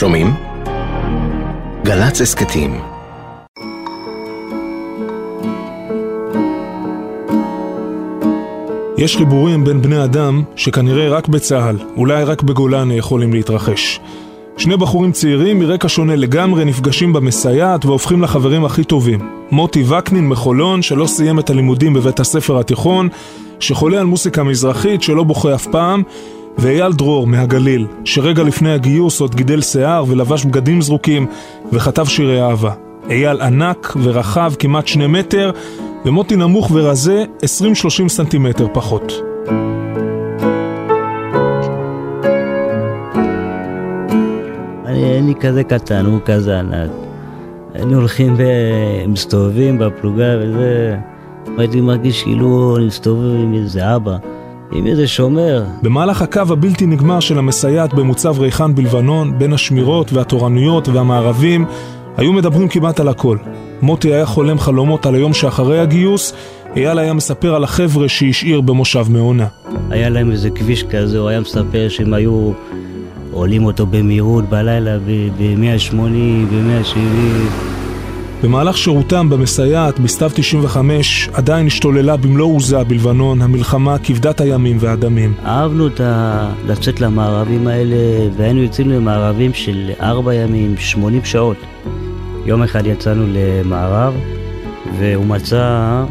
שומעים? גלץ עסקתים. יש חיבורים בין בני אדם שכנראה רק בצהל, אולי רק בגולן יכולים להתרחש. שני בחורים צעירים מרקע שונה לגמרי נפגשים במסייעת והופכים לחברים הכי טובים. מוטי וקנין מחולון, שלא סיים את הלימודים בבית הספר התיכון, שחולה על מוסיקה מזרחית שלא בוכה אף פעם, ואייל דרור מהגליל, שרגע לפני הגיוס עוד גידל שיער ולבש בגדים זרוקים וכתב שירי אהבה. אייל ענק ורחב כמעט 2 מטר, ומוטי נמוך ורזה 20-30 סנטימטר פחות. אני כזה קטן, הוא כזה ענק. היינו הולכים ומסתובבים בפלוגה וזה... הייתי מרגיש כאילו נסתובב עם איזה אבא, עם איזה שומר. במהלך הקו הבלתי נגמר של המסייעת במוצב ריחן בלבנון, בין השמירות והתורנויות והמערבים, היו מדברים כמעט על הכל. מוטי היה חולם חלומות על היום שאחרי הגיוס, אייל היה מספר על החבר'ה שהשאיר במושב מעונה. היה להם איזה כביש כזה, הוא היה מספר שהם היו... עולים אותו במהירות בלילה ב-180, ב-170. במהלך שירותם במסייעת בסתיו 95 עדיין השתוללה במלוא עוזה בלבנון המלחמה כבדת הימים והדמים. אהבנו לצאת למערבים האלה, והיינו יוצאים למערבים של 4 ימים, 80 שעות. יום אחד יצאנו למערב, והוא מצא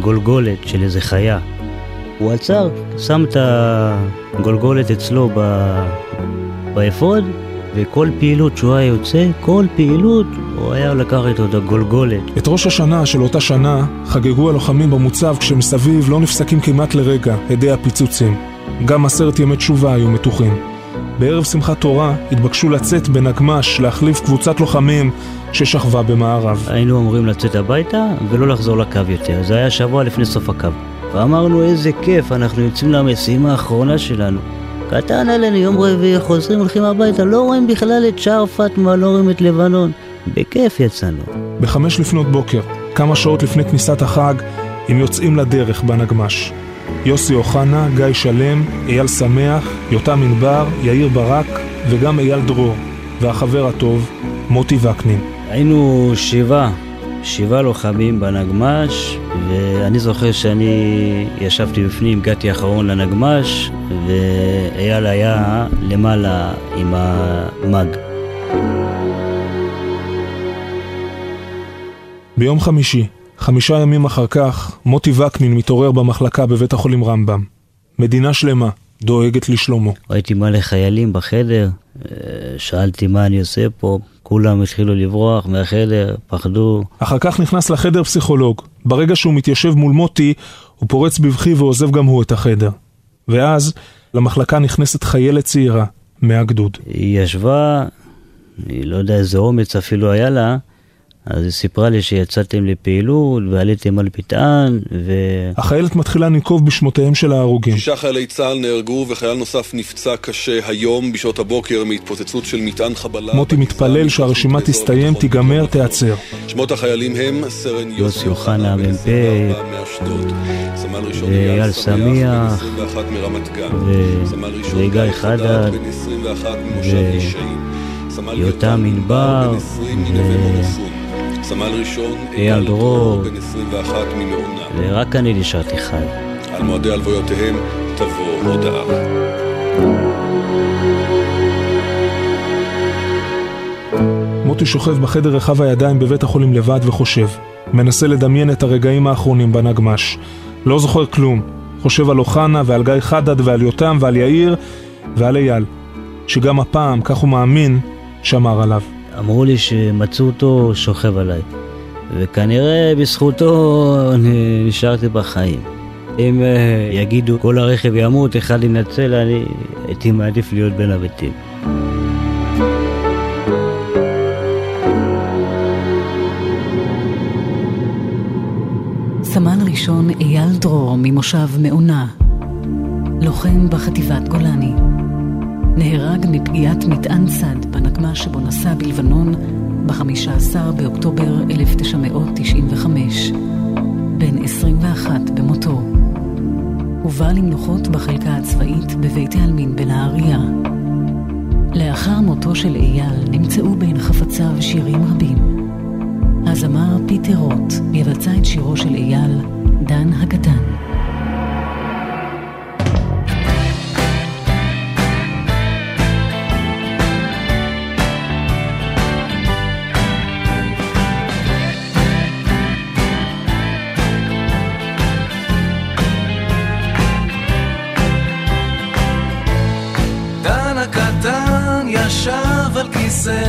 גולגולת של איזה חיה. הוא עצר, שם את הגולגולת אצלו באפוד, וכל פעילות שהוא היה יוצא, כל פעילות הוא היה לקח את אותה גולגולת. את ראש השנה של אותה שנה חגגו הלוחמים במוצב כשמסביב לא נפסקים כמעט לרגע הדי הפיצוצים. גם 10 ימי תשובה היו מתוחים. בערב שמחת תורה התבקשו לצאת בנגמש להחליף קבוצת לוחמים ששכבה במערב. היינו אמורים לצאת הביתה ולא לחזור לקו יותר, זה היה שבוע לפני סוף הקו. ואמרנו איזה כיף, אנחנו יוצאים למשימה האחרונה שלנו. קטן עלינו, יום רביעי, חוזרים, הולכים הביתה, לא רואים בכלל את שער פטמה, לא רואים את לבנון. בכיף יצאנו. ב-5:00 לפנות בוקר, כמה שעות לפני כניסת החג, הם יוצאים לדרך בנגמש. יוסי אוחנה, גיא שלם, אייל שמח, יותה מנבר, יאיר ברק, וגם אייל דרור, והחבר הטוב, מוטי וקנין. היינו 7 לוחמים בנגמש, ואני זוכר שאני ישבתי בפנים, הגעתי אחרון לנגמש, ואייל היה למעלה עם המג. ביום חמישי, 5 ימים אחר כך, מוטי וקנין מתעורר במחלקה בבית החולים רמב"ם. מדינה שלמה דואגת לשלומו. ראיתי מלא חיילים בחדר, שאלתי מה אני עושה פה, כולם התחילו לברוח מהחדר, פחדו. אחר כך נכנס לחדר פסיכולוג. ברגע שהוא מתיישב מול מוטי, הוא פורץ בבכי ועוזב גם הוא את החדר. ואז למחלקה נכנסת חיילת צעירה מהגדוד. היא ישבה, היא לא יודע איזה אומץ אפילו היה לה, אז היא סיפרה לי שיצאתם לפעילות ועליתם על פטען ו... החיילת מתחילה לנקוב בשמותיהם של ההרוגים. 6 חיילי צה"ל נהרגו וחייל נוסף נפצע קשה היום בשעות הבוקר מהתפוצצות של מטען חבלה. מוטי מתפלל שהרשימה תסתיים, תיגמר, תיעצר. שמות החיילים הם סרן יוסי אוחנה מ"פ, סמל ראשון אייל שמח וגיא חדד ויותה מנבר סמל ראשון אייל דרור בן 21 ממעונה. ורק אני נשארתי חי. על מועדי הלוויותיהם תבוא הודעה. מוטי שוכב בחדר רחב הידיים בבית החולים לבד וחושב. מנסה לדמיין את הרגעים האחרונים בנגמש. לא זוכר כלום. חושב על אוחנה ועל גיא חדד ועל יותם ועל יאיר ועל אייל. שגם הפעם, כך הוא מאמין, שמר עליו. אמרו לי שמצאו אותו שוכב עליי, וכנראה בזכותו נשארתי בחיים. אם יגידו כל הרכב ימות, אחד ינצל, אני הייתי מעדיף להיות בין הבתים. סמל ראשון אייל דרור ממושב מעונה, לוחם בחטיבת גולני, נהרג מפגיעת מטען צד בנגמש שבו נסע בלבנון ב-15 באוקטובר 1995, בן 21 במותו. הובא למנוחות בחלקה הצבאית בבית העלמין בנהריה. לאחר מותו של אייל נמצאו בין חפציו שירים רבים. הזמר פיטר רוט יבצע את שירו של אייל, דן הקטן. ישב על כיסא,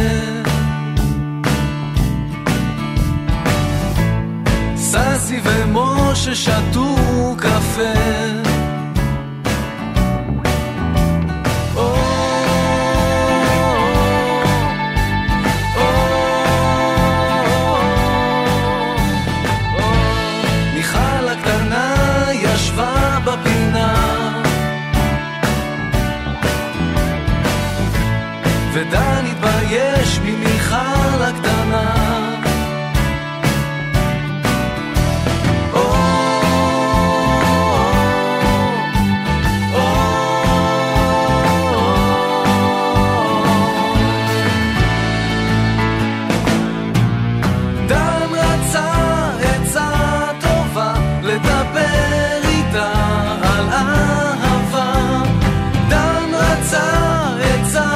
ססי ומשה שתו קפה. מיכל הקטנה ישבה בפינה, ודן התבייש ממיכל הקטנה. או, או, דן רצה עצה טובה לדבר איתה על אהבה. דן רצה עצה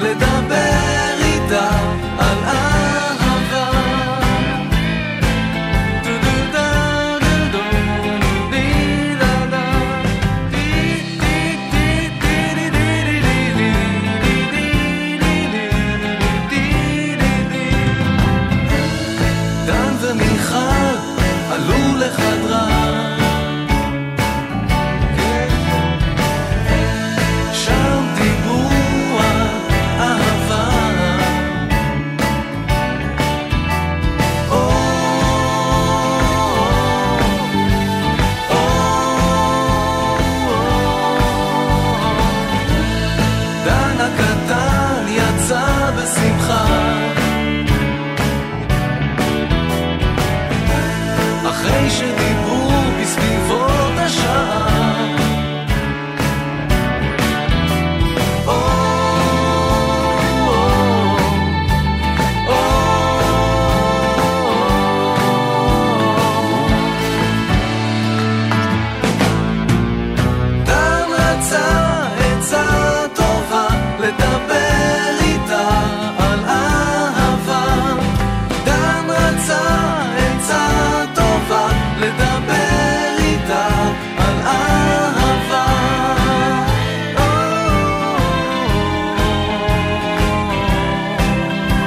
לדבר איתה על אהבה. דן ומיכל עלו לחדרה, אחרי שדיברו בסביבות השעה. או, או, או, או, דן רצה עצה טובה לדבר איתה על אהבה. דן רצה עצה טובה לדבר איתה על אהבה. דן רצה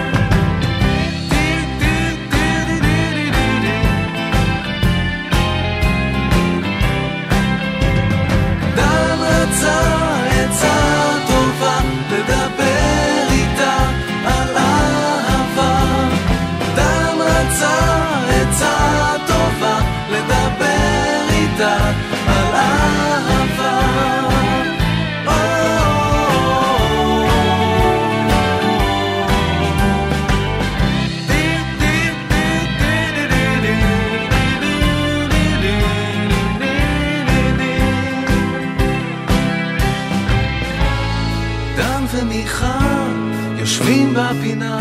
עצה טובה לדבר איתה על אהבה. דן רצה עצה טובה לדבר איתה על אהבה. דן ומיכל יושבים בפינה,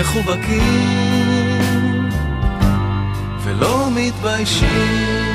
מחובקים ולא מתביישים.